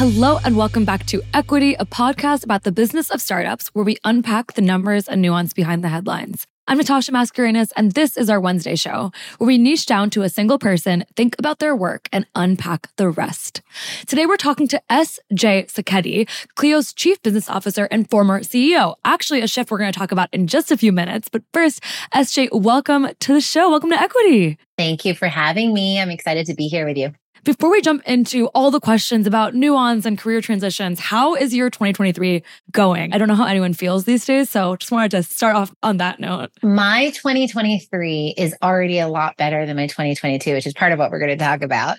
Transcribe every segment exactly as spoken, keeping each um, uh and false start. Hello and welcome back to Equity, a podcast about the business of startups where we unpack the numbers and nuance behind the headlines. I'm Natasha Mascarenhas, and this is our Wednesday show, where we niche down to a single person, think about their work, and unpack the rest. Today, we're talking to S J Sacchetti, Cleo's Chief Business Officer and former C E O, actually a shift we're going to talk about in just a few minutes. But first, S J, welcome to the show. Welcome to Equity. Thank you for having me. I'm excited to be here with you. Before we jump into all the questions about nuance and career transitions, how is your twenty twenty-three going? I don't know how anyone feels these days, so just wanted to start off on that note. My twenty twenty-three is already a lot better than my twenty twenty-two, which is part of what we're going to talk about.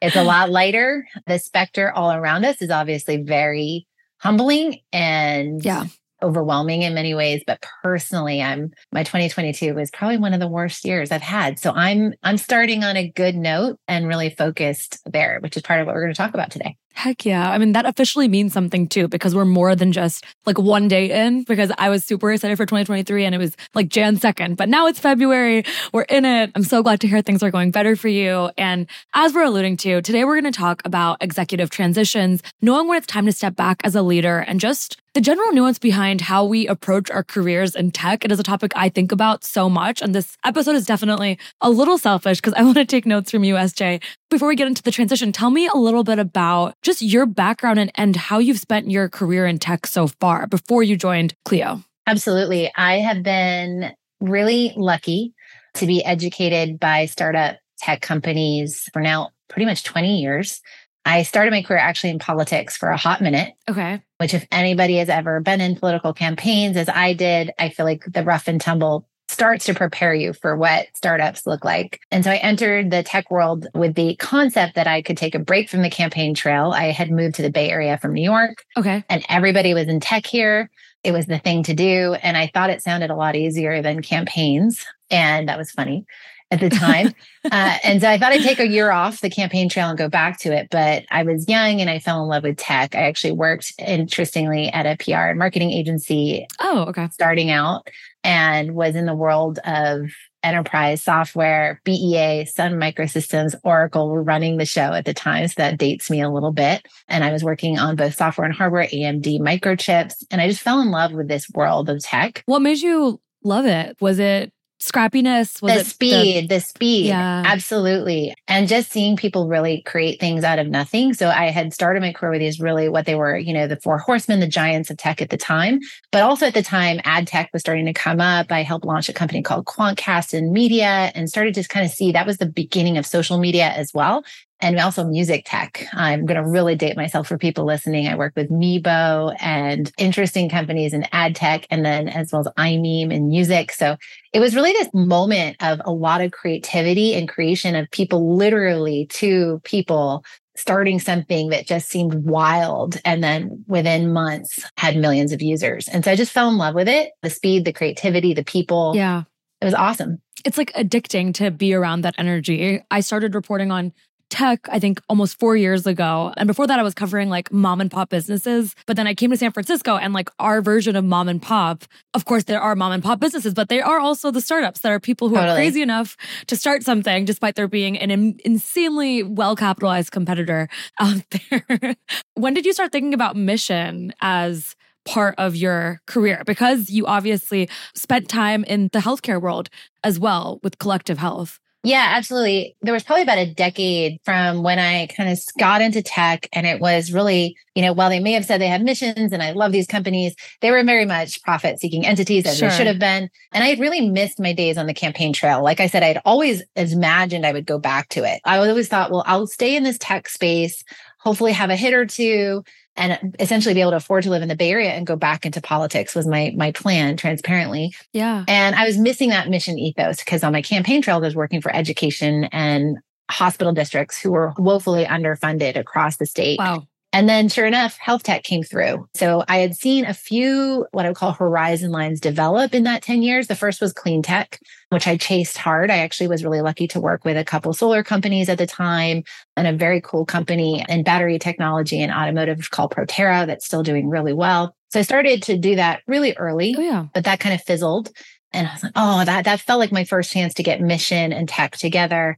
It's a lot lighter. The specter all around us is obviously very humbling and yeah. overwhelming in many ways, but personally, I'm my twenty twenty-two was probably one of the worst years I've had. So I'm I'm starting on a good note and really focused there, which is part of what we're going to talk about today. Heck yeah. I mean, that officially means something too, because we're more than just like one day in, because I was super excited for twenty twenty-three and it was like January second, but now it's February. We're in it. I'm so glad to hear things are going better for you. And as we're alluding to, today we're going to talk about executive transitions, knowing when it's time to step back as a leader and just the general nuance behind how we approach our careers in tech. It is a topic I think about so much. And this episode is definitely a little selfish because I want to take notes from you, S J. Before we get into the transition, tell me a little bit about just your background and, and how you've spent your career in tech so far before you joined Cleo. Absolutely. I have been really lucky to be educated by startup tech companies for now pretty much twenty years. I started my career actually in politics for a hot minute. Okay. Which if anybody has ever been in political campaigns as I did, I feel like the rough and tumble starts to prepare you for what startups look like. And so I entered the tech world with the concept that I could take a break from the campaign trail. I had moved to the Bay Area from New York. Okay. And everybody was in tech here. It was the thing to do. And I thought it sounded a lot easier than campaigns. And that was funny at the time. uh, and so I thought I'd take a year off the campaign trail and go back to it. But I was young and I fell in love with tech. I actually worked, interestingly, at a P R and marketing agency. Oh, okay. Starting out, and was in the world of enterprise software. B E A, Sun Microsystems, Oracle were running the show at the time. So that dates me a little bit. And I was working on both software and hardware, A M D microchips. And I just fell in love with this world of tech. What made you love it? Was it scrappiness? Was the it speed, the, the speed. Yeah. Absolutely. And just seeing people really create things out of nothing. So I had started my career with these really what they were, you know, the four horsemen, the giants of tech at the time. But also at the time, ad tech was starting to come up. I helped launch a company called Quantcast in media and started to kind of see that was the beginning of social media as well. And also music tech. I'm going to really date myself for people listening. I work with Mebo and interesting companies in ad tech, and then as well as Imeem and music. So it was really this moment of a lot of creativity and creation of people, literally two people starting something that just seemed wild. And then within months had millions of users. And so I just fell in love with it. The speed, the creativity, the people. Yeah. It was awesome. It's like addicting to be around that energy. I started reporting on tech, I think, almost four years ago. And before that, I was covering like mom and pop businesses. But then I came to San Francisco and like our version of mom and pop, of course, there are mom and pop businesses, but they are also the startups that are people who totally. Are crazy enough to start something despite there being an in- insanely well-capitalized competitor out there. When did you start thinking about mission as part of your career? Because you obviously spent time in the healthcare world as well with Collective Health. Yeah, absolutely. There was probably about a decade from when I kind of got into tech, and it was really, you know, while they may have said they had missions and I love these companies, they were very much profit-seeking entities as sure. they should have been. And I had really missed my days on the campaign trail. Like I said, I'd always imagined I would go back to it. I always thought, well, I'll stay in this tech space, hopefully have a hit or two, and essentially be able to afford to live in the Bay Area and go back into politics was my my plan, transparently. Yeah. And I was missing that mission ethos because on my campaign trail, I was working for education and hospital districts who were woefully underfunded across the state. Wow. And then sure enough, health tech came through. So I had seen a few, what I would call horizon lines develop in that ten years. The first was clean tech, which I chased hard. I actually was really lucky to work with a couple solar companies at the time and a very cool company in battery technology and automotive called Proterra that's still doing really well. So I started to do that really early, oh, yeah. but that kind of fizzled. And I was like, oh, that, that felt like my first chance to get mission and tech together.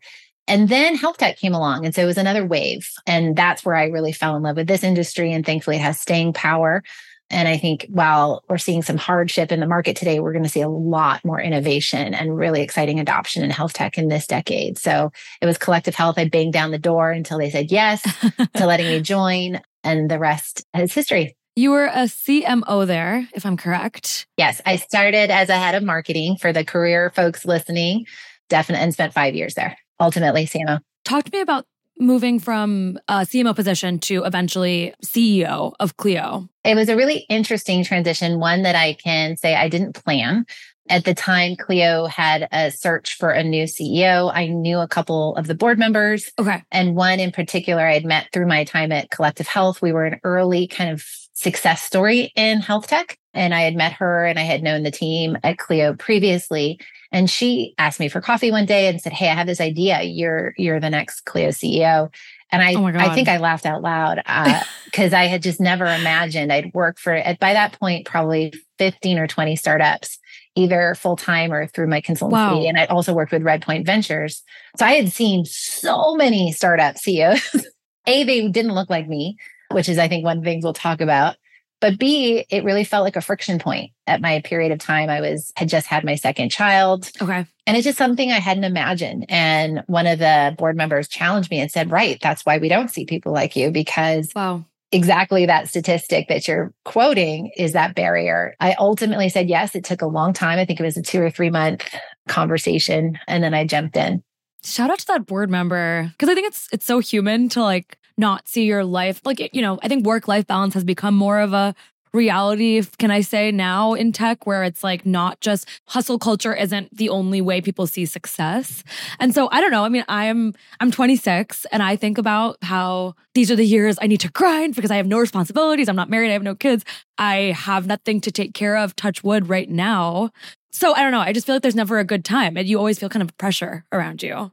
And then health tech came along. And so it was another wave. And that's where I really fell in love with this industry. And thankfully, it has staying power. And I think while we're seeing some hardship in the market today, we're going to see a lot more innovation and really exciting adoption in health tech in this decade. So it was Collective Health. I banged down the door until they said yes to letting me join. And the rest is history. You were a C M O there, if I'm correct. Yes. I started as a head of marketing for the career folks listening, definitely, and spent five years there. Ultimately, C M O. Talk to me about moving from a C M O position to eventually C E O of Cleo. It was a really interesting transition, one that I can say I didn't plan. At the time, Cleo had a search for a new C E O. I knew a couple of the board members. Okay. And one in particular I had met through my time at Collective Health. We were an early kind of success story in health tech. And I had met her and I had known the team at Cleo previously. And she asked me for coffee one day and said, "Hey, I have this idea. You're you're the next Cleo C E O." And I, oh I think I laughed out loud because uh, I had just never imagined I'd work for, at by that point, probably fifteen or twenty startups, either full-time or through my consultancy. Wow. And I'd also worked with Redpoint Ventures. So I had seen so many startup C E Os. A, they didn't look like me, which is, I think, one of the things we'll talk about. But B, it really felt like a friction point at my period of time. I was had just had my second child. Okay. And it's just something I hadn't imagined. And one of the board members challenged me and said, right, that's why we don't see people like you, because wow, exactly that statistic that you're quoting is that barrier. I ultimately said yes. It took a long time. I think it was a two or three month conversation. And then I jumped in. Shout out to that board member, because I think it's it's so human to like not see your life. Like, you know, I think work-life balance has become more of a reality, can I say, now in tech, where it's like not just hustle culture isn't the only way people see success. And so I don't know. I mean, I'm I'm twenty-six and I think about how these are the years I need to grind because I have no responsibilities. I'm not married. I have no kids. I have nothing to take care of, touch wood, right now. So I don't know. I just feel like there's never a good time and you always feel kind of pressure around you.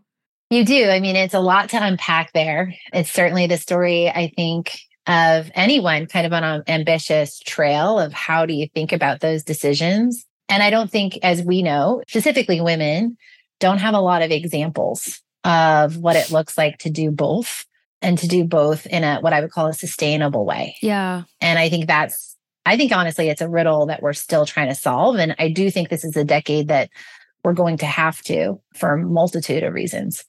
You do. I mean, it's a lot to unpack there. It's certainly the story, I think, of anyone kind of on an ambitious trail of how do you think about those decisions. And I don't think, as we know, specifically women, don't have a lot of examples of what it looks like to do both and to do both in a what I would call a sustainable way. Yeah. And I think that's, I think honestly, it's a riddle that we're still trying to solve. And I do think this is a decade that we're going to have to for a multitude of reasons.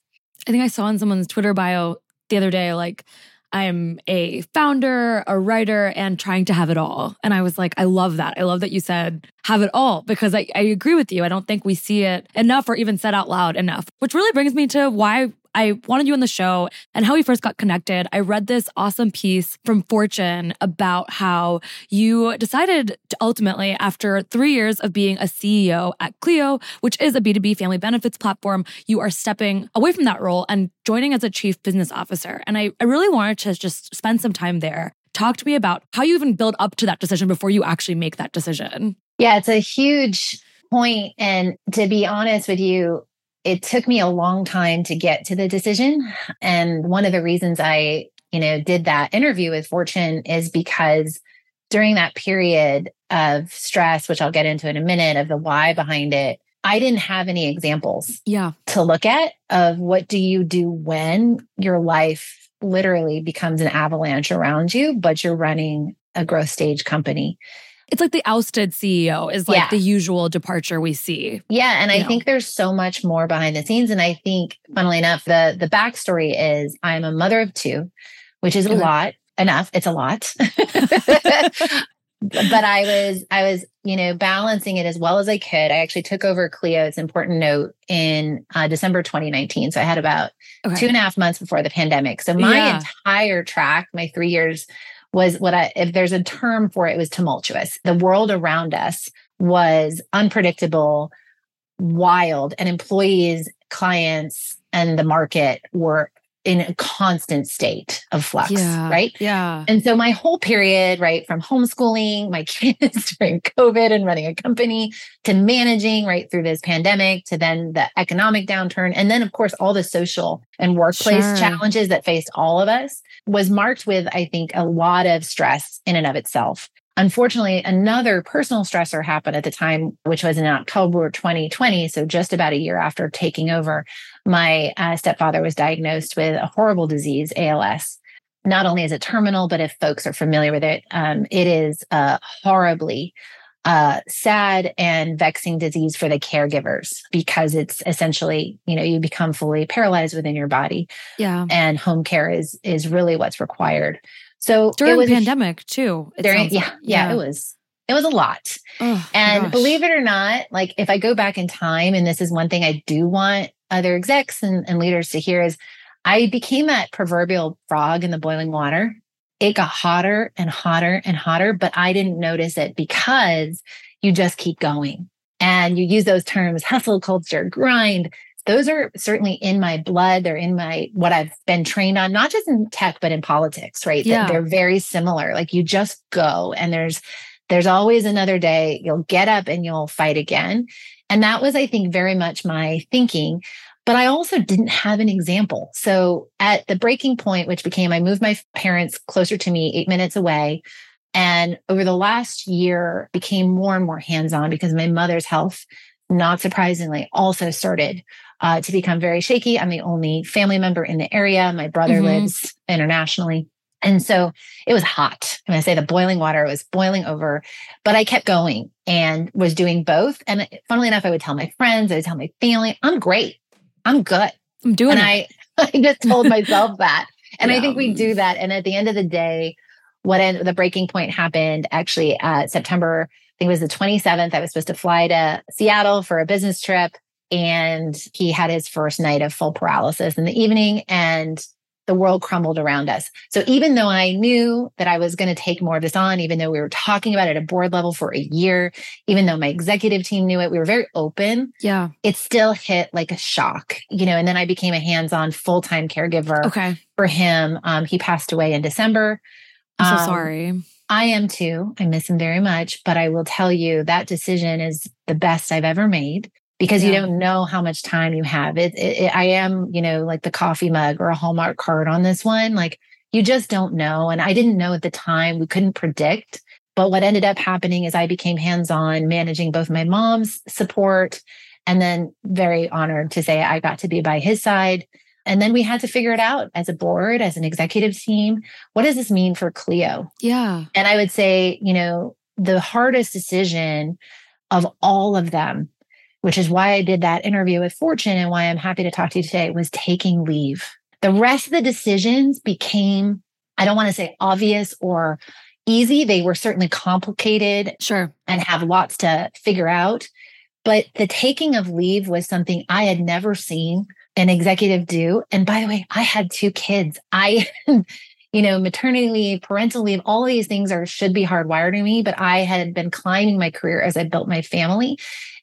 I think I saw in someone's Twitter bio the other day, like, I'm a founder, a writer, and trying to have it all. And I was like, I love that. I love that you said have it all, because I, I agree with you. I don't think we see it enough or even said out loud enough, which really brings me to why I wanted you on the show and how we first got connected. I read this awesome piece from Fortune about how you decided to ultimately, after three years of being a C E O at Cleo, which is a B two B family benefits platform, you are stepping away from that role and joining as a chief business officer. And I, I really wanted to just spend some time there. Talk to me about how you even build up to that decision before you actually make that decision. Yeah, it's a huge point. And to be honest with you, it took me a long time to get to the decision. And one of the reasons I, you know, did that interview with Fortune is because during that period of stress, which I'll get into in a minute, of the why behind it, I didn't have any examples yeah. to look at of what do you do when your life literally becomes an avalanche around you, but you're running a growth stage company. It's like the ousted C E O is like yeah. the usual departure we see. Yeah. And I know. think there's so much more behind the scenes. And I think, funnily enough, the, the backstory is I'm a mother of two, which is a lot. Enough. It's a lot. But I was, I was, you know, balancing it as well as I could. I actually took over Cleo. It's an important note in uh, December, twenty nineteen. So I had about okay. two and a half months before the pandemic. So my yeah. entire track, my three years was what I, if there's a term for it, it was tumultuous. The world around us was unpredictable, wild, and employees, clients, and the market were in a constant state of flux, yeah, right? Yeah. And so my whole period, right, from homeschooling my kids during COVID and running a company to managing right through this pandemic to then the economic downturn. And then, of course, all the social and workplace sure. challenges that faced all of us was marked with, I think, a lot of stress in and of itself. Unfortunately, another personal stressor happened at the time, which was in October twenty twenty. So just about a year after taking over, my uh, stepfather was diagnosed with a horrible disease, A L S. Not only is it terminal, but if folks are familiar with it, um, it is uh, horribly uh, sad and vexing disease for the caregivers, because it's essentially, you know, you become fully paralyzed within your body. Yeah. And home care is is really what's required. So during the pandemic too. During, yeah, like, yeah, yeah, it was, it was a lot. Oh, and gosh. Believe it or not, like if I go back in time, and this is one thing I do want other execs and, and leaders to hear, is I became that proverbial frog in the boiling water. It got hotter and hotter and hotter, but I didn't notice it because you just keep going. And you use those terms, hustle culture, grind. Those are certainly in my blood. They're in my, what I've been trained on, not just in tech, but in politics, right? Yeah. They're very similar. Like you just go, and there's, there's always another day. You'll get up and you'll fight again. And that was, I think, very much my thinking, but I also didn't have an example. So at the breaking point, which became, I moved my parents closer to me, eight minutes away. And over the last year became more and more hands-on, because my mother's health, not surprisingly, also started Uh, to become very shaky. I'm the only family member in the area. My brother mm-hmm. lives internationally. And so it was hot. I'm going to say the boiling water was boiling over, but I kept going and was doing both. And funnily enough, I would tell my friends, I would tell my family, I'm great. I'm good. I'm doing and it. I, I just told myself that. And yeah. I think we do that. And at the end of the day, what end, the breaking point happened actually uh, September, I think it was the twenty-seventh. I was supposed to fly to Seattle for a business trip. And he had his first night of full paralysis in the evening, and the world crumbled around us. So even though I knew that I was going to take more of this on, even though we were talking about it at a board level for a year, even though my executive team knew it, we were very open. Yeah. It still hit like a shock, you know, and then I became a hands-on full-time caregiver okay. for him. Um, he passed away in December. I'm so um, sorry. I am too. I miss him very much, but I will tell you that decision is the best I've ever made. Because yeah. you don't know how much time you have. It, it, it, I am, you know, like the coffee mug or a Hallmark card on this one. Like you just don't know. And I didn't know at the time, we couldn't predict. But what ended up happening is I became hands-on managing both my mom's support, and then very honored to say I got to be by his side. And then we had to figure it out as a board, as an executive team. What does this mean for Cleo? Yeah. And I would say, you know, the hardest decision of all of them, which is why I did that interview with Fortune and why I'm happy to talk to you today, was taking leave. The rest of the decisions became, I don't want to say obvious or easy. They were certainly complicated, sure, and have lots to figure out. But the taking of leave was something I had never seen an executive do. And by the way, I had two kids. I, you know, maternity leave, parental leave, all of these things are should be hardwired in me, but I had been climbing my career as I built my family.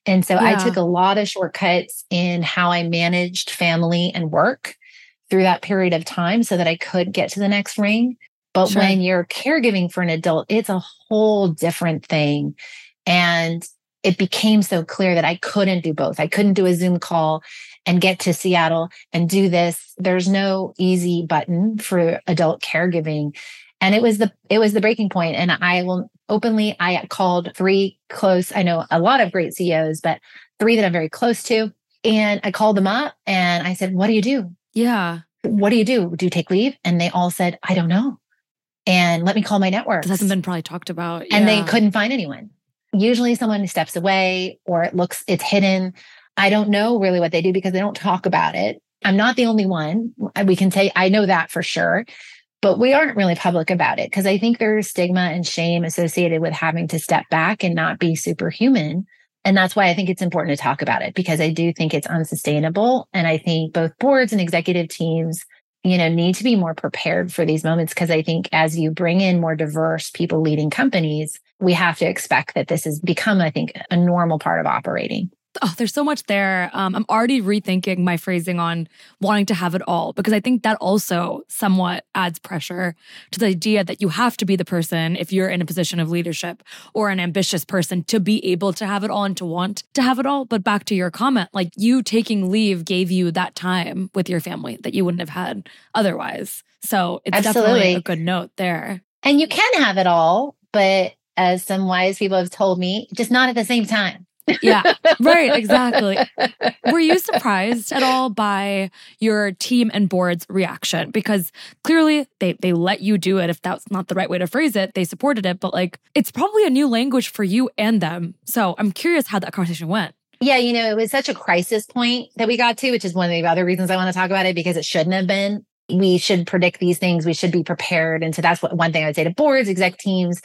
And so yeah. I took a lot of shortcuts in how I managed family and work through that period of time so that I could get to the next ring. But sure. when you're caregiving for an adult, it's a whole different thing. And it became so clear that I couldn't do both. I couldn't do a Zoom call and get to Seattle and do this. There's no easy button for adult caregiving. And it was the it was the breaking point. And I will openly, I called three close, I know a lot of great C E Os, but three that I'm very close to. And I called them up and I said, what do you do? Yeah. What do you do? Do you take leave? And they all said, I don't know. And let me call my network. This hasn't been probably talked about. Yeah. And they couldn't find anyone. Usually someone steps away or it looks, it's hidden. I don't know really what they do because they don't talk about it. I'm not the only one. We can say, I know that for sure. But we aren't really public about it because I think there's stigma and shame associated with having to step back and not be superhuman. And that's why I think it's important to talk about it, because I do think it's unsustainable. And I think both boards and executive teams, you know, need to be more prepared for these moments, because I think as you bring in more diverse people leading companies, we have to expect that this has become, I think, a normal part of operating. Oh, there's so much there. Um, I'm already rethinking my phrasing on wanting to have it all, because I think that also somewhat adds pressure to the idea that you have to be the person, if you're in a position of leadership or an ambitious person, to be able to have it all and to want to have it all. But back to your comment, like you taking leave gave you that time with your family that you wouldn't have had otherwise. So it's Absolutely. Definitely a good note there. And you can have it all, but as some wise people have told me, just not at the same time. Yeah, right. Exactly. Were you surprised at all by your team and board's reaction? Because clearly they they let you do it. If that's not the right way to phrase it, they supported it. But like, it's probably a new language for you and them. So I'm curious how that conversation went. Yeah, you know, it was such a crisis point that we got to, which is one of the other reasons I want to talk about it, because it shouldn't have been. We should predict these things. We should be prepared. And so that's what one thing I would say to boards, exec teams.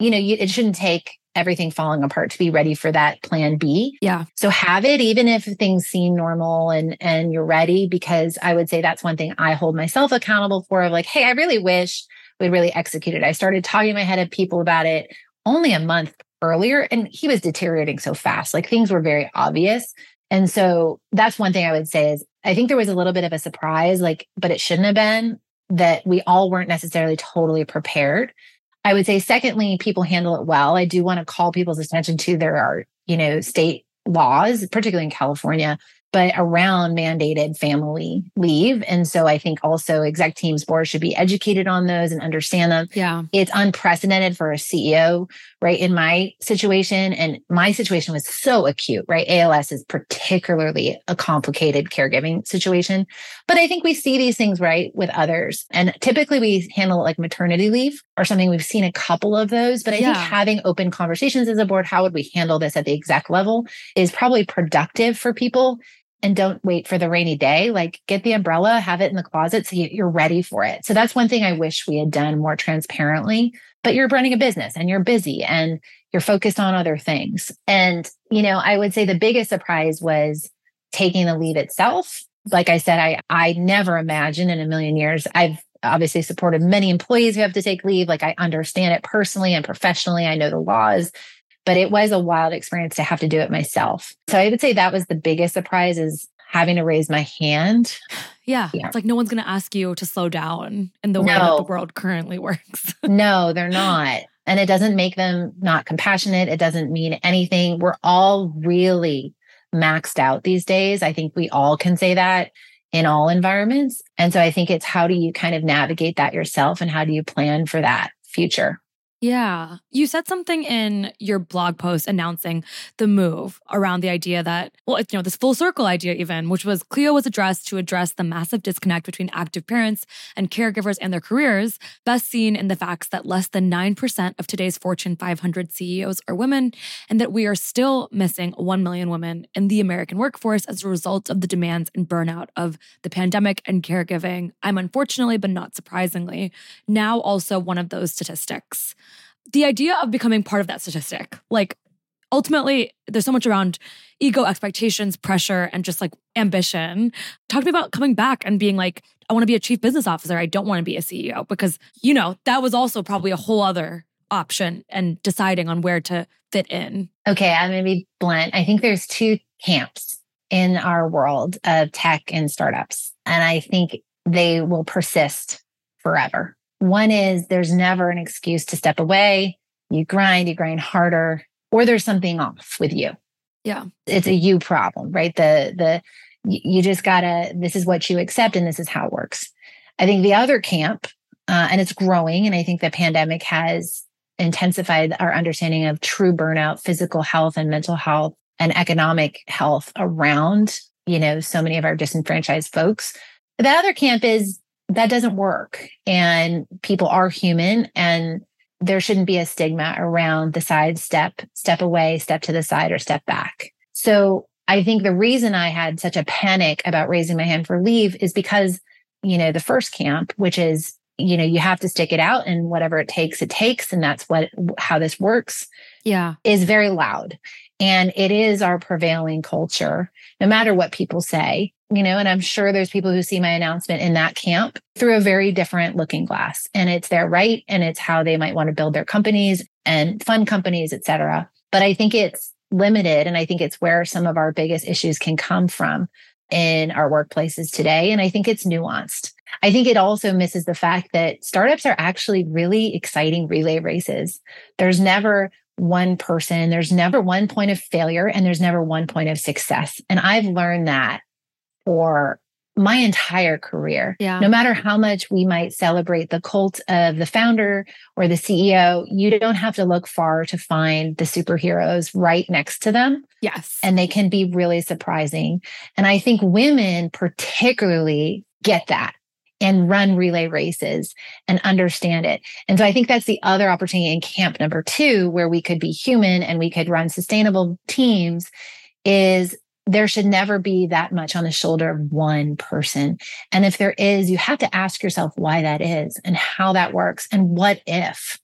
You know, you, it shouldn't take everything falling apart to be ready for that plan B. Yeah. So have it, even if things seem normal and and you're ready, because I would say that's one thing I hold myself accountable for, of like, hey, I really wish we'd really executed. I started talking in my head of people about it only a month earlier, and he was deteriorating so fast. Like, things were very obvious. And so that's one thing I would say is, I think there was a little bit of a surprise, like, but it shouldn't have been, that we all weren't necessarily totally prepared. I would say, secondly, people handle it well. I do want to call people's attention to there are, you know, state laws, particularly in California, but around mandated family leave. And so I think also exec teams, board should be educated on those and understand them. Yeah. It's unprecedented for a C E O, right? In my situation, and my situation was so acute, right? A L S is particularly a complicated caregiving situation. But I think we see these things, right, with others. And typically we handle it like maternity leave or something. We've seen a couple of those, but I yeah. think having open conversations as a board, how would we handle this at the exec level, is probably productive for people. And don't wait for the rainy day. Like, get the umbrella, have it in the closet so you're ready for it. So that's one thing I wish we had done more transparently. But you're running a business and you're busy and you're focused on other things. And, you know, I would say the biggest surprise was taking the leave itself. Like I said, I, I never imagined in a million years. I've obviously supported many employees who have to take leave. Like, I understand it personally and professionally. I know the laws. But it was a wild experience to have to do it myself. So I would say that was the biggest surprise, is having to raise my hand. Yeah. yeah. It's like, no one's going to ask you to slow down in the no. way that the world currently works. No, they're not. And it doesn't make them not compassionate. It doesn't mean anything. We're all really maxed out these days. I think we all can say that in all environments. And so I think it's, how do you kind of navigate that yourself, and how do you plan for that future? Yeah. You said something in your blog post announcing the move around the idea that, well, it's, you know, this full circle idea even, which was Cleo was addressed to address the massive disconnect between active parents and caregivers and their careers, best seen in the facts that less than nine percent of today's Fortune five hundred C E Os are women, and that we are still missing one million women in the American workforce as a result of the demands and burnout of the pandemic and caregiving. I'm unfortunately, but not surprisingly, now also one of those statistics. The idea of becoming part of that statistic, like, ultimately, there's so much around ego, expectations, pressure, and just like ambition. Talk to me about coming back and being like, I want to be a chief business officer. I don't want to be a C E O, because, you know, that was also probably a whole other option, and deciding on where to fit in. Okay, I'm going to be blunt. I think there's two camps in our world of tech and startups, and I think they will persist forever. One is, there's never an excuse to step away. You grind, you grind harder, or there's something off with you. Yeah. It's a you problem, right? The, the, you just gotta, this is what you accept and this is how it works. I think the other camp, uh, and it's growing, and I think the pandemic has intensified our understanding of true burnout, physical health and mental health and economic health around, you know, so many of our disenfranchised folks. The other camp is, that doesn't work, and people are human, and there shouldn't be a stigma around the side step, step away, step to the side, or step back. So I think the reason I had such a panic about raising my hand for leave is because, you know, the first camp, which is, you know, you have to stick it out, and whatever it takes, it takes. And that's what, how this works. Yeah. Is very loud. And it is our prevailing culture, no matter what people say. You know, and I'm sure there's people who see my announcement in that camp through a very different looking glass, and it's their right, and it's how they might want to build their companies and fund companies, et cetera. But I think it's limited, and I think it's where some of our biggest issues can come from in our workplaces today. And I think it's nuanced. I think it also misses the fact that startups are actually really exciting relay races. There's never one person, there's never one point of failure, and there's never one point of success. And I've learned that. Or my entire career. Yeah. No matter how much we might celebrate the cult of the founder or the C E O, you don't have to look far to find the superheroes right next to them. Yes. And they can be really surprising. And I think women particularly get that and run relay races and understand it. And so I think that's the other opportunity in camp number two, where we could be human and we could run sustainable teams, is there should never be that much on the shoulder of one person. And if there is, you have to ask yourself why that is and how that works and what if.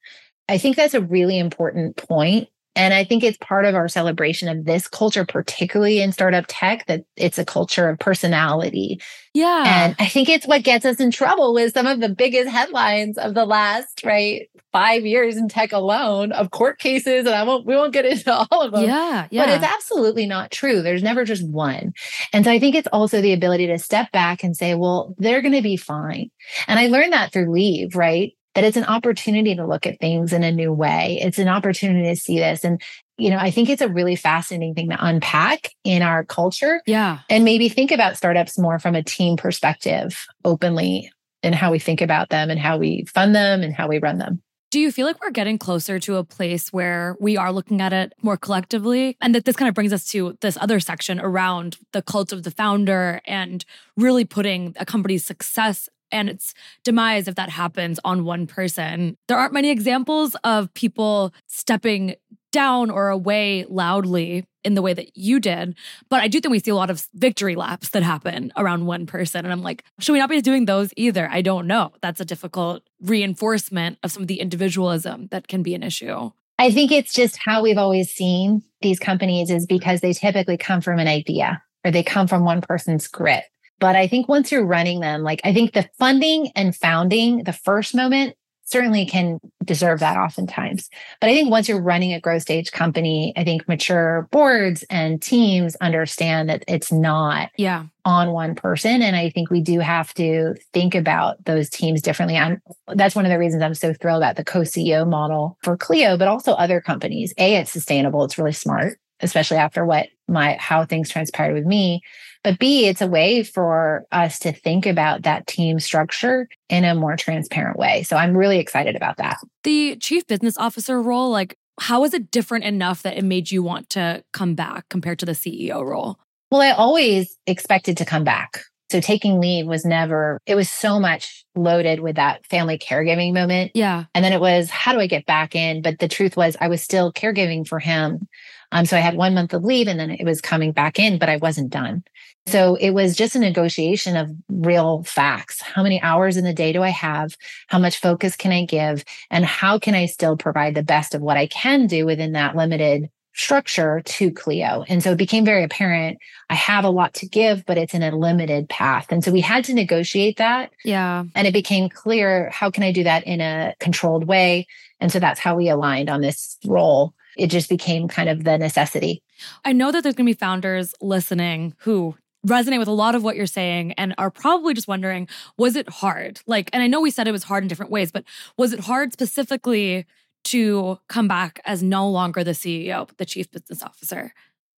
I think that's a really important point. And I think it's part of our celebration of this culture, particularly in startup tech, that it's a culture of personality. Yeah. And I think it's what gets us in trouble with some of the biggest headlines of the last, right, five years in tech alone, of court cases. And I won't, we won't get into all of them. Yeah, yeah. But it's absolutely not true. There's never just one. And so I think it's also the ability to step back and say, well, they're going to be fine. And I learned that through leave, right? That it's an opportunity to look at things in a new way. It's an opportunity to see this. And, you know, I think it's a really fascinating thing to unpack in our culture. Yeah. And maybe think about startups more from a team perspective, openly, and how we think about them and how we fund them and how we run them. Do you feel like we're getting closer to a place where we are looking at it more collectively? And that this kind of brings us to this other section around the cult of the founder and really putting a company's success and its demise, if that happens, on one person. There aren't many examples of people stepping down or away loudly in the way that you did. But I do think we see a lot of victory laps that happen around one person. And I'm like, should we not be doing those either? I don't know. That's a difficult reinforcement of some of the individualism that can be an issue. I think it's just how we've always seen these companies is because they typically come from an idea or they come from one person's grit. But I think once you're running them, like I think the funding and founding, the first moment certainly can deserve that oftentimes. But I think once you're running a growth stage company, I think mature boards and teams understand that it's not yeah. on one person. And I think we do have to think about those teams differently. I'm, that's one of the reasons I'm so thrilled about the co-C E O model for Cleo, but also other companies. A, it's sustainable. It's really smart, especially after what my how things transpired with me. But B, it's a way for us to think about that team structure in a more transparent way. So I'm really excited about that. The chief business officer role, like how is it different enough that it made you want to come back compared to the C E O role? Well, I always expected to come back. So taking leave was never, it was so much loaded with that family caregiving moment. Yeah. And then it was, how do I get back in? But the truth was I was still caregiving for him. Um, so I had one month of leave and then it was coming back in, but I wasn't done. So it was just a negotiation of real facts. How many hours in the day do I have? How much focus can I give? And how can I still provide the best of what I can do within that limited structure to Cleo? And so it became very apparent, I have a lot to give, but it's in a limited path. And so we had to negotiate that. Yeah. And it became clear, how can I do that in a controlled way? And so that's how we aligned on this role. It just became kind of the necessity. I know that there's going to be founders listening who resonate with a lot of what you're saying and are probably just wondering, was it hard? Like, and I know we said it was hard in different ways, but was it hard specifically to come back as no longer the C E O, but the chief business officer?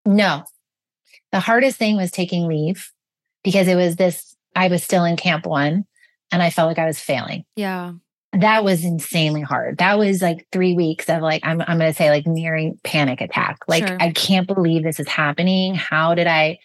No. The hardest thing was taking leave because it was this, I was still in camp one and I felt like I was failing. Yeah. That was insanely hard. That was like three weeks of like, I'm I'm going to say like nearing panic attack. Like, sure. I can't believe this is happening. How did I...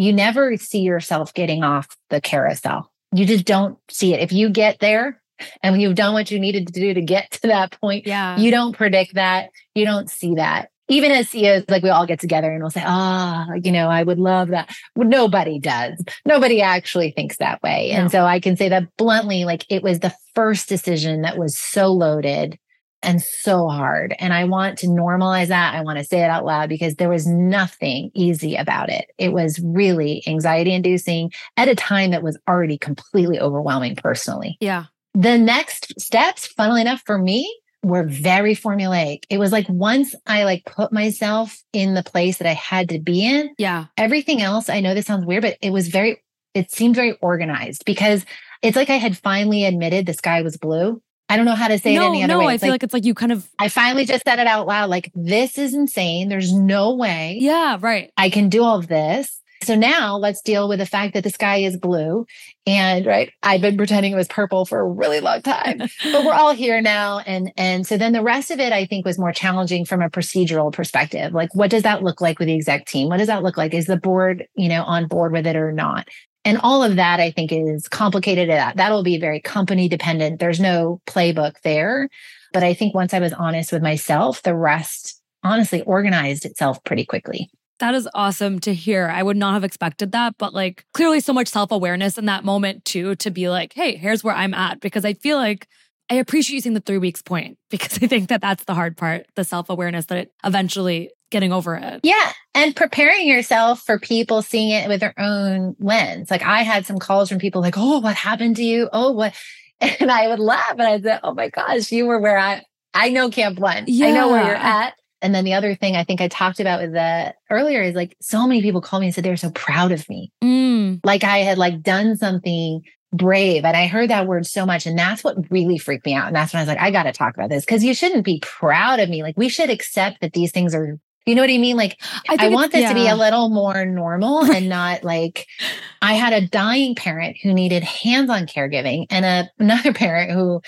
You never see yourself getting off the carousel. You just don't see it. If you get there and when you've done what you needed to do to get to that point, yeah. you don't predict that. You don't see that. Even as C E Os, like we all get together and we'll say, oh, you know, I would love that. Well, nobody does. Nobody actually thinks that way. No. And so I can say that bluntly, like it was the first decision that was so loaded and so hard. And I want to normalize that. I want to say it out loud because there was nothing easy about it. It was really anxiety-inducing at a time that was already completely overwhelming personally. Yeah. The next steps, funnily enough for me, were very formulaic. It was like once I like put myself in the place that I had to be in, yeah. everything else, I know this sounds weird, but it was very, it seemed very organized because it's like I had finally admitted the sky was blue. I don't know how to say no, it any other no, way. No, I feel like, like it's like you kind of... I finally just said it out loud. Like, this is insane. There's no way. Yeah, right. I can do all of this. So now let's deal with the fact that the sky is blue. And right, I've been pretending it was purple for a really long time, but we're all here now. And, and so then the rest of it, I think, was more challenging from a procedural perspective. Like, what does that look like with the exec team? What does that look like? Is the board, you know, on board with it or not? And all of that, I think, is complicated. That'll be very company dependent. There's no playbook there. But I think once I was honest with myself, the rest honestly organized itself pretty quickly. That is awesome to hear. I would not have expected that, but like clearly so much self-awareness in that moment too, to be like, hey, here's where I'm at. Because I feel like I appreciate using the three weeks point because I think that that's the hard part, the self-awareness that it eventually getting over it. Yeah. And preparing yourself for people seeing it with their own lens. Like I had some calls from people like, oh, what happened to you? Oh, what? And I would laugh and I'd say, oh my gosh, you were where I, I know Camp One. Yeah. I know where you're at. And then the other thing I think I talked about with the earlier is like, so many people called me and said, they're so proud of me. Mm. Like I had like done something brave. And I heard that word so much. And that's what really freaked me out. And that's when I was like, I got to talk about this because you shouldn't be proud of me. Like we should accept that these things are, you know what I mean? Like I, I want this yeah. to be a little more normal and not like I had a dying parent who needed hands-on caregiving and a, another parent who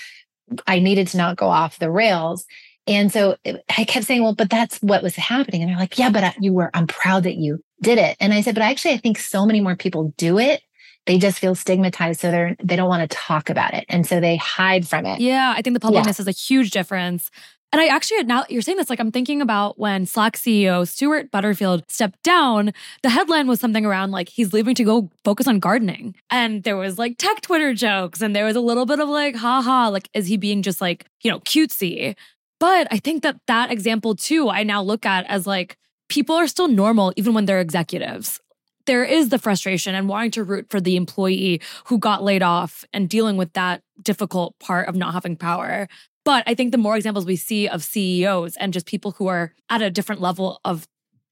I needed to not go off the rails. And so I kept saying, well, but that's what was happening. And they're like, yeah, but I, you were, I'm proud that you did it. And I said, but actually, I think so many more people do it. They just feel stigmatized. So they're, they don't want to talk about it. And so they hide from it. Yeah. I think the publicness yeah. is a huge difference. And I actually, now you're saying this, like I'm thinking about when Slack C E O Stuart Butterfield stepped down, the headline was something around like, he's leaving to go focus on gardening. And there was like tech Twitter jokes and there was a little bit of like, haha, like, is he being just like, you know, cutesy? But I think that that example too, I now look at as like, people are still normal even when they're executives. There is the frustration and wanting to root for the employee who got laid off and dealing with that difficult part of not having power. But I think the more examples we see of C E Os and just people who are at a different level of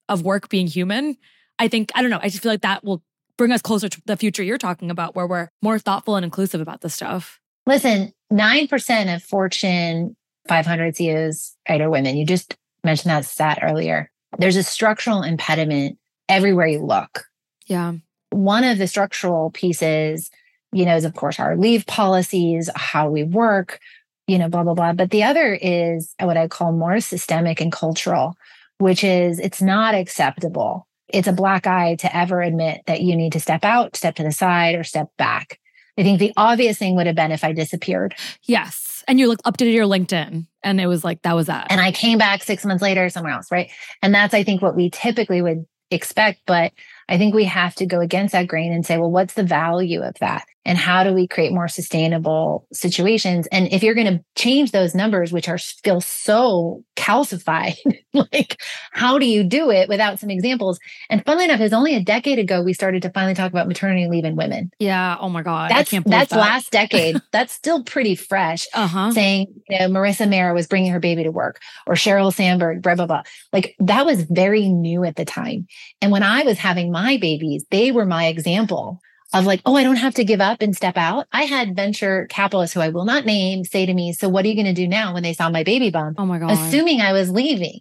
of work being human, I think, I don't know, I just feel like that will bring us closer to the future you're talking about where we're more thoughtful and inclusive about this stuff. Listen, nine percent of Fortune five hundred C E Os are women. You just mentioned that stat earlier. There's a structural impediment everywhere you look. Yeah. One of the structural pieces, you know, is of course our leave policies, how we work, you know, blah, blah, blah. But the other is what I call more systemic and cultural, which is it's not acceptable. It's a black eye to ever admit that you need to step out, step to the side, or step back. I think the obvious thing would have been if I disappeared. Yes. And you looked, updated your LinkedIn and it was like, that was that. And I came back six months later somewhere else, right? And that's, I think, what we typically would expect. But I think we have to go against that grain and say, well, what's the value of that? And how do we create more sustainable situations? And if you're going to change those numbers, which are still so calcified, like how do you do it without some examples? And funnily enough, it was only a decade ago we started to finally talk about maternity leave and women. Yeah. Oh my God. That's, I can't believe that's that. last decade. That's still pretty fresh. Uh-huh. Saying, you know, Marissa Mayer was bringing her baby to work or Sheryl Sandberg, blah, blah, blah. Like that was very new at the time. And when I was having my babies, they were my example of like, oh, I don't have to give up and step out. I had venture capitalists who I will not name say to me, so what are you going to do now when they saw my baby bump? Oh my God. Assuming I was leaving.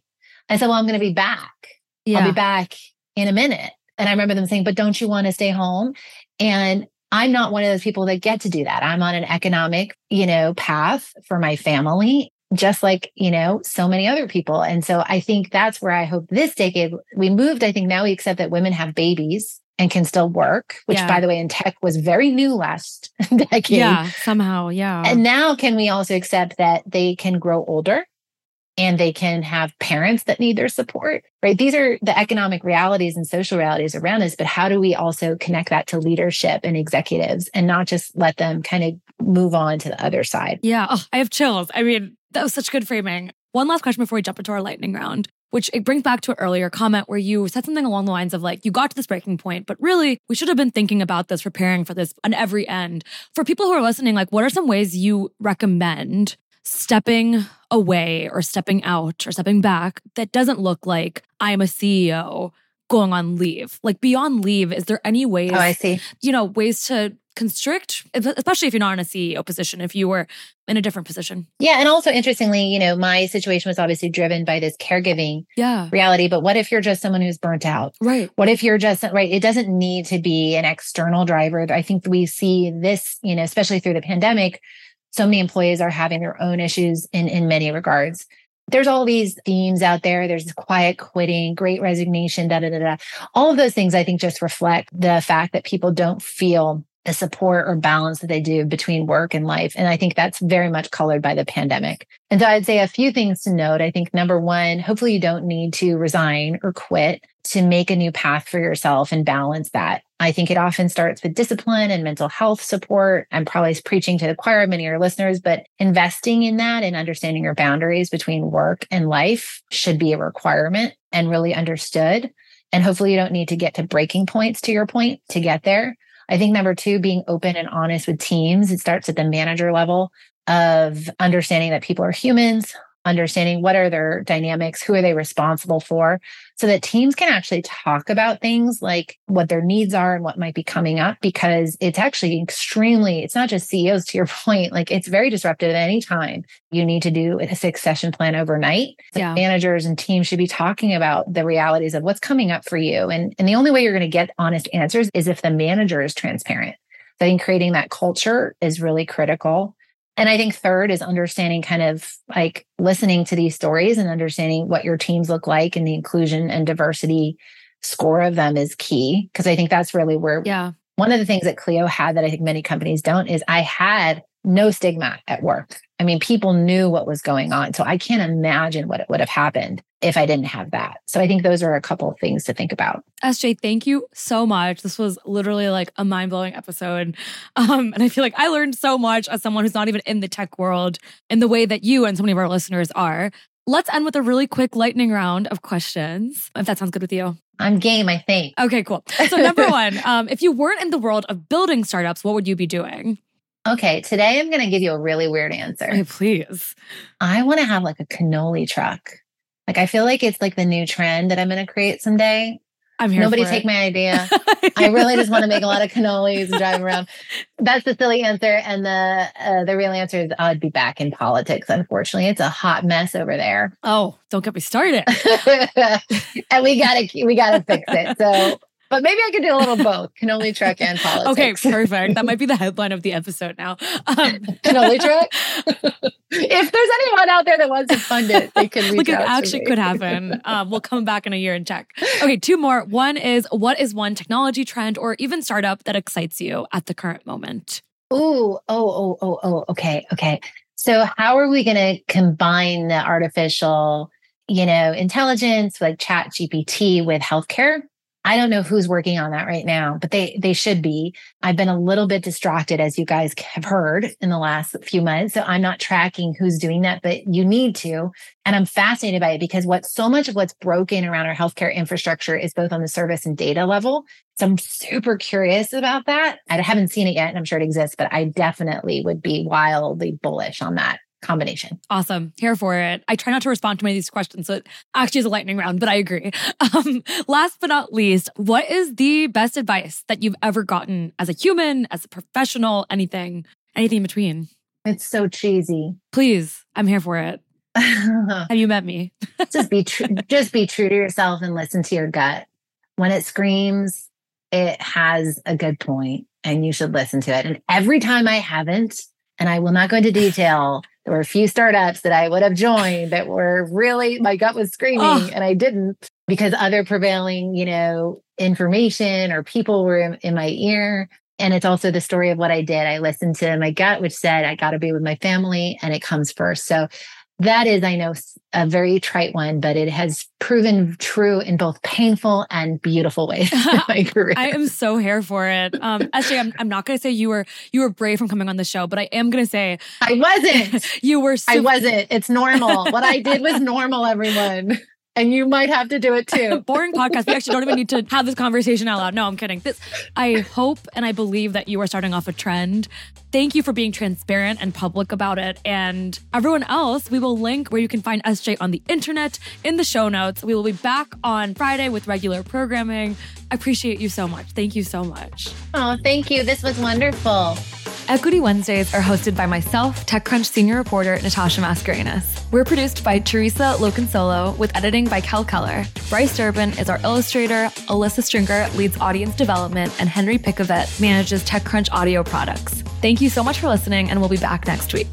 I said, well, I'm going to be back. Yeah. I'll be back in a minute. And I remember them saying, but don't you want to stay home? And I'm not one of those people that get to do that. I'm on an economic, you know, path for my family, just like, you know, so many other people. And so I think that's where I hope this decade we moved. I think now we accept that women have babies and can still work, which yeah. by the way, in tech was very new last decade. Yeah, somehow, yeah. And now can we also accept that they can grow older and they can have parents that need their support, right? These are the economic realities and social realities around us, but how do we also connect that to leadership and executives and not just let them kind of move on to the other side? Yeah, oh, I have chills. I mean, that was such good framing. One last question before we jump into our lightning round, which it brings back to an earlier comment where you said something along the lines of like, you got to this breaking point, but really we should have been thinking about this, preparing for this on every end. For people who are listening, like what are some ways you recommend stepping away or stepping out or stepping back that doesn't look like I'm a C E O going on leave? Like beyond leave, is there any ways, oh, I see. you know, ways to constrict, especially if you're not in a C E O position, if you were in a different position. Yeah. And also interestingly, you know, my situation was obviously driven by this caregiving yeah. reality, but what if you're just someone who's burnt out? Right. What if you're just, right? It doesn't need to be an external driver. I think we see this, you know, especially through the pandemic, so many employees are having their own issues in, in many regards. There's all these themes out there. There's quiet quitting, great resignation, da, da, da, da. All of those things, I think, just reflect the fact that people don't feel the support or balance that they do between work and life. And I think that's very much colored by the pandemic. And so I'd say a few things to note. I think number one, hopefully you don't need to resign or quit to make a new path for yourself and balance that. I think it often starts with discipline and mental health support. I'm probably preaching to the choir of many of your listeners, but investing in that and understanding your boundaries between work and life should be a requirement and really understood. And hopefully you don't need to get to breaking points, to your point, to get there. I think number two, being open and honest with teams. It starts at the manager level of understanding that people are humans, understanding what are their dynamics, who are they responsible for, so that teams can actually talk about things like what their needs are and what might be coming up, because it's actually extremely, it's not just C E Os, to your point, like it's very disruptive at any time. You need to do a succession plan overnight. So yeah. Managers and teams should be talking about the realities of what's coming up for you. And, and the only way you're going to get honest answers is if the manager is transparent. So I think creating that culture is really critical. And I think third is understanding kind of like listening to these stories and understanding what your teams look like, and the inclusion and diversity score of them is key. Because I think that's really where yeah. one of the things that Cleo had that I think many companies don't is I had no stigma at work. I mean, people knew what was going on. So I can't imagine what it would have happened if I didn't have that. So I think those are a couple of things to think about. S J, thank you so much. This was literally like a mind-blowing episode. Um, and I feel like I learned so much as someone who's not even in the tech world in the way that you and so many of our listeners are. Let's end with a really quick lightning round of questions, if that sounds good with you. I'm game, I think. Okay, cool. So number one, um, if you weren't in the world of building startups, what would you be doing? Okay, today I'm going to give you a really weird answer. Hey, please. I want to have like a cannoli truck. Like, I feel like it's like the new trend that I'm going to create someday. I'm here Nobody for take it. My idea. I really just want to make a lot of cannolis and drive around. That's the silly answer. And the uh, the real answer is I'd be back in politics, unfortunately. It's a hot mess over there. Oh, don't get me started. And we got to we gotta fix it. So... But maybe I could do a little both, cannoli truck and politics. Okay, perfect. That might be the headline of the episode now. Um, cannoli truck? If there's anyone out there that wants to fund it, they can reach Look, out to me. Look, it actually could happen. Um, we'll come back in a year and check. Okay, two more. One is, what is one technology trend or even startup that excites you at the current moment? Ooh, oh, oh, oh, oh, okay, okay. So how are we going to combine the artificial, you know, intelligence, like Chat G P T, with healthcare? I don't know who's working on that right now, but they they should be. I've been a little bit distracted, as you guys have heard, in the last few months. So I'm not tracking who's doing that, but you need to. And I'm fascinated by it because what so much of what's broken around our healthcare infrastructure is both on the service and data level. So I'm super curious about that. I haven't seen it yet, and I'm sure it exists, but I definitely would be wildly bullish on that combination. Awesome. Here for it. I try not to respond to many of these questions, so it actually is a lightning round, but I agree. Um, last but not least, what is the best advice that you've ever gotten as a human, as a professional, anything, anything in between? It's so cheesy. Please. I'm here for it. Have you met me? just be tr- Just be true to yourself and listen to your gut. When it screams, it has a good point and you should listen to it. And every time I haven't, and I will not go into detail, there were a few startups that I would have joined that were really, my gut was screaming oh. and I didn't, because other prevailing, you know, information or people were in, in my ear. And it's also the story of what I did. I listened to my gut, which said, I got to be with my family and it comes first. So that is, I know, a very trite one, but it has proven true in both painful and beautiful ways in my career. I am so here for it. Um, S J, I'm, I'm not going to say you were you were brave from coming on the show, but I am going to say... I wasn't. You were... Super- I wasn't. It's normal. What I did was normal, everyone. and you might have to do it too. Boring podcast. We actually don't even need to have this conversation out loud. No, I'm kidding. This, I hope and I believe that you are starting off a trend. Thank you for being transparent and public about it. And everyone else, we will link where you can find S J on the internet in the show notes. We will be back on Friday with regular programming. I appreciate you so much. Thank you so much. Oh, thank you. This was wonderful. Equity Wednesdays are hosted by myself, TechCrunch senior reporter Natasha Mascarenhas. We're produced by Teresa Loconsolo with editing by Kel Keller. Bryce Durbin is our illustrator, Alyssa Stringer leads audience development, and Henry Picavet manages TechCrunch audio products. Thank you so much for listening, and we'll be back next week.